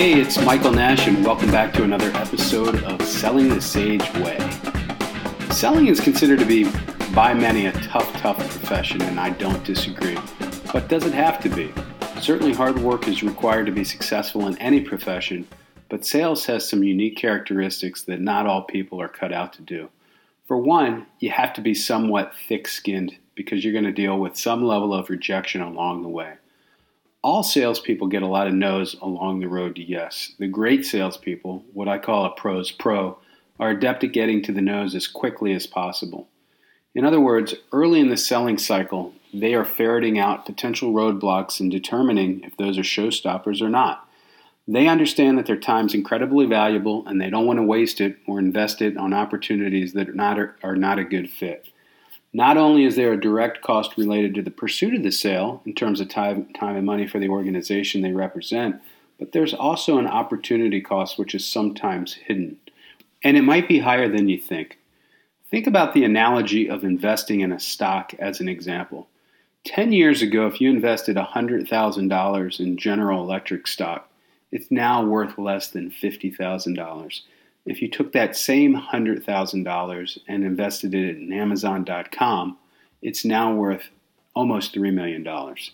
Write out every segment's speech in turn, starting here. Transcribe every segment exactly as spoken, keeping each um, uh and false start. Hey, it's Michael Nash, and welcome back to another episode of Selling the Sage Way. Selling is considered to be, by many, a tough, tough profession, and I don't disagree. But does it have to be? Certainly hard work is required to be successful in any profession, but sales has some unique characteristics that not all people are cut out to do. For one, you have to be somewhat thick-skinned because you're going to deal with some level of rejection along the way. All salespeople get a lot of no's along the road to yes. The great salespeople, what I call a pro's pro, are adept at getting to the no's as quickly as possible. In other words, early in the selling cycle, they are ferreting out potential roadblocks and determining if those are showstoppers or not. They understand that their time is incredibly valuable and they don't want to waste it or invest it on opportunities that are not, are not a good fit. Not only is there a direct cost related to the pursuit of the sale in terms of time, time and money for the organization they represent, but there's also an opportunity cost which is sometimes hidden. And it might be higher than you think. Think about the analogy of investing in a stock as an example. Ten years ago, if you invested one hundred thousand dollars in General Electric stock, it's now worth less than fifty thousand dollars. If you took that same one hundred thousand dollars and invested it in Amazon dot com, it's now worth almost three million dollars.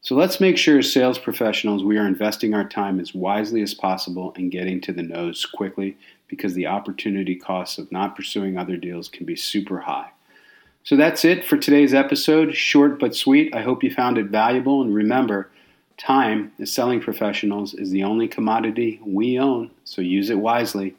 So let's make sure as sales professionals we are investing our time as wisely as possible and getting to the nose quickly because the opportunity costs of not pursuing other deals can be super high. So that's it for today's episode, short but sweet. I hope you found it valuable, and remember, time as selling professionals is the only commodity we own, so use it wisely.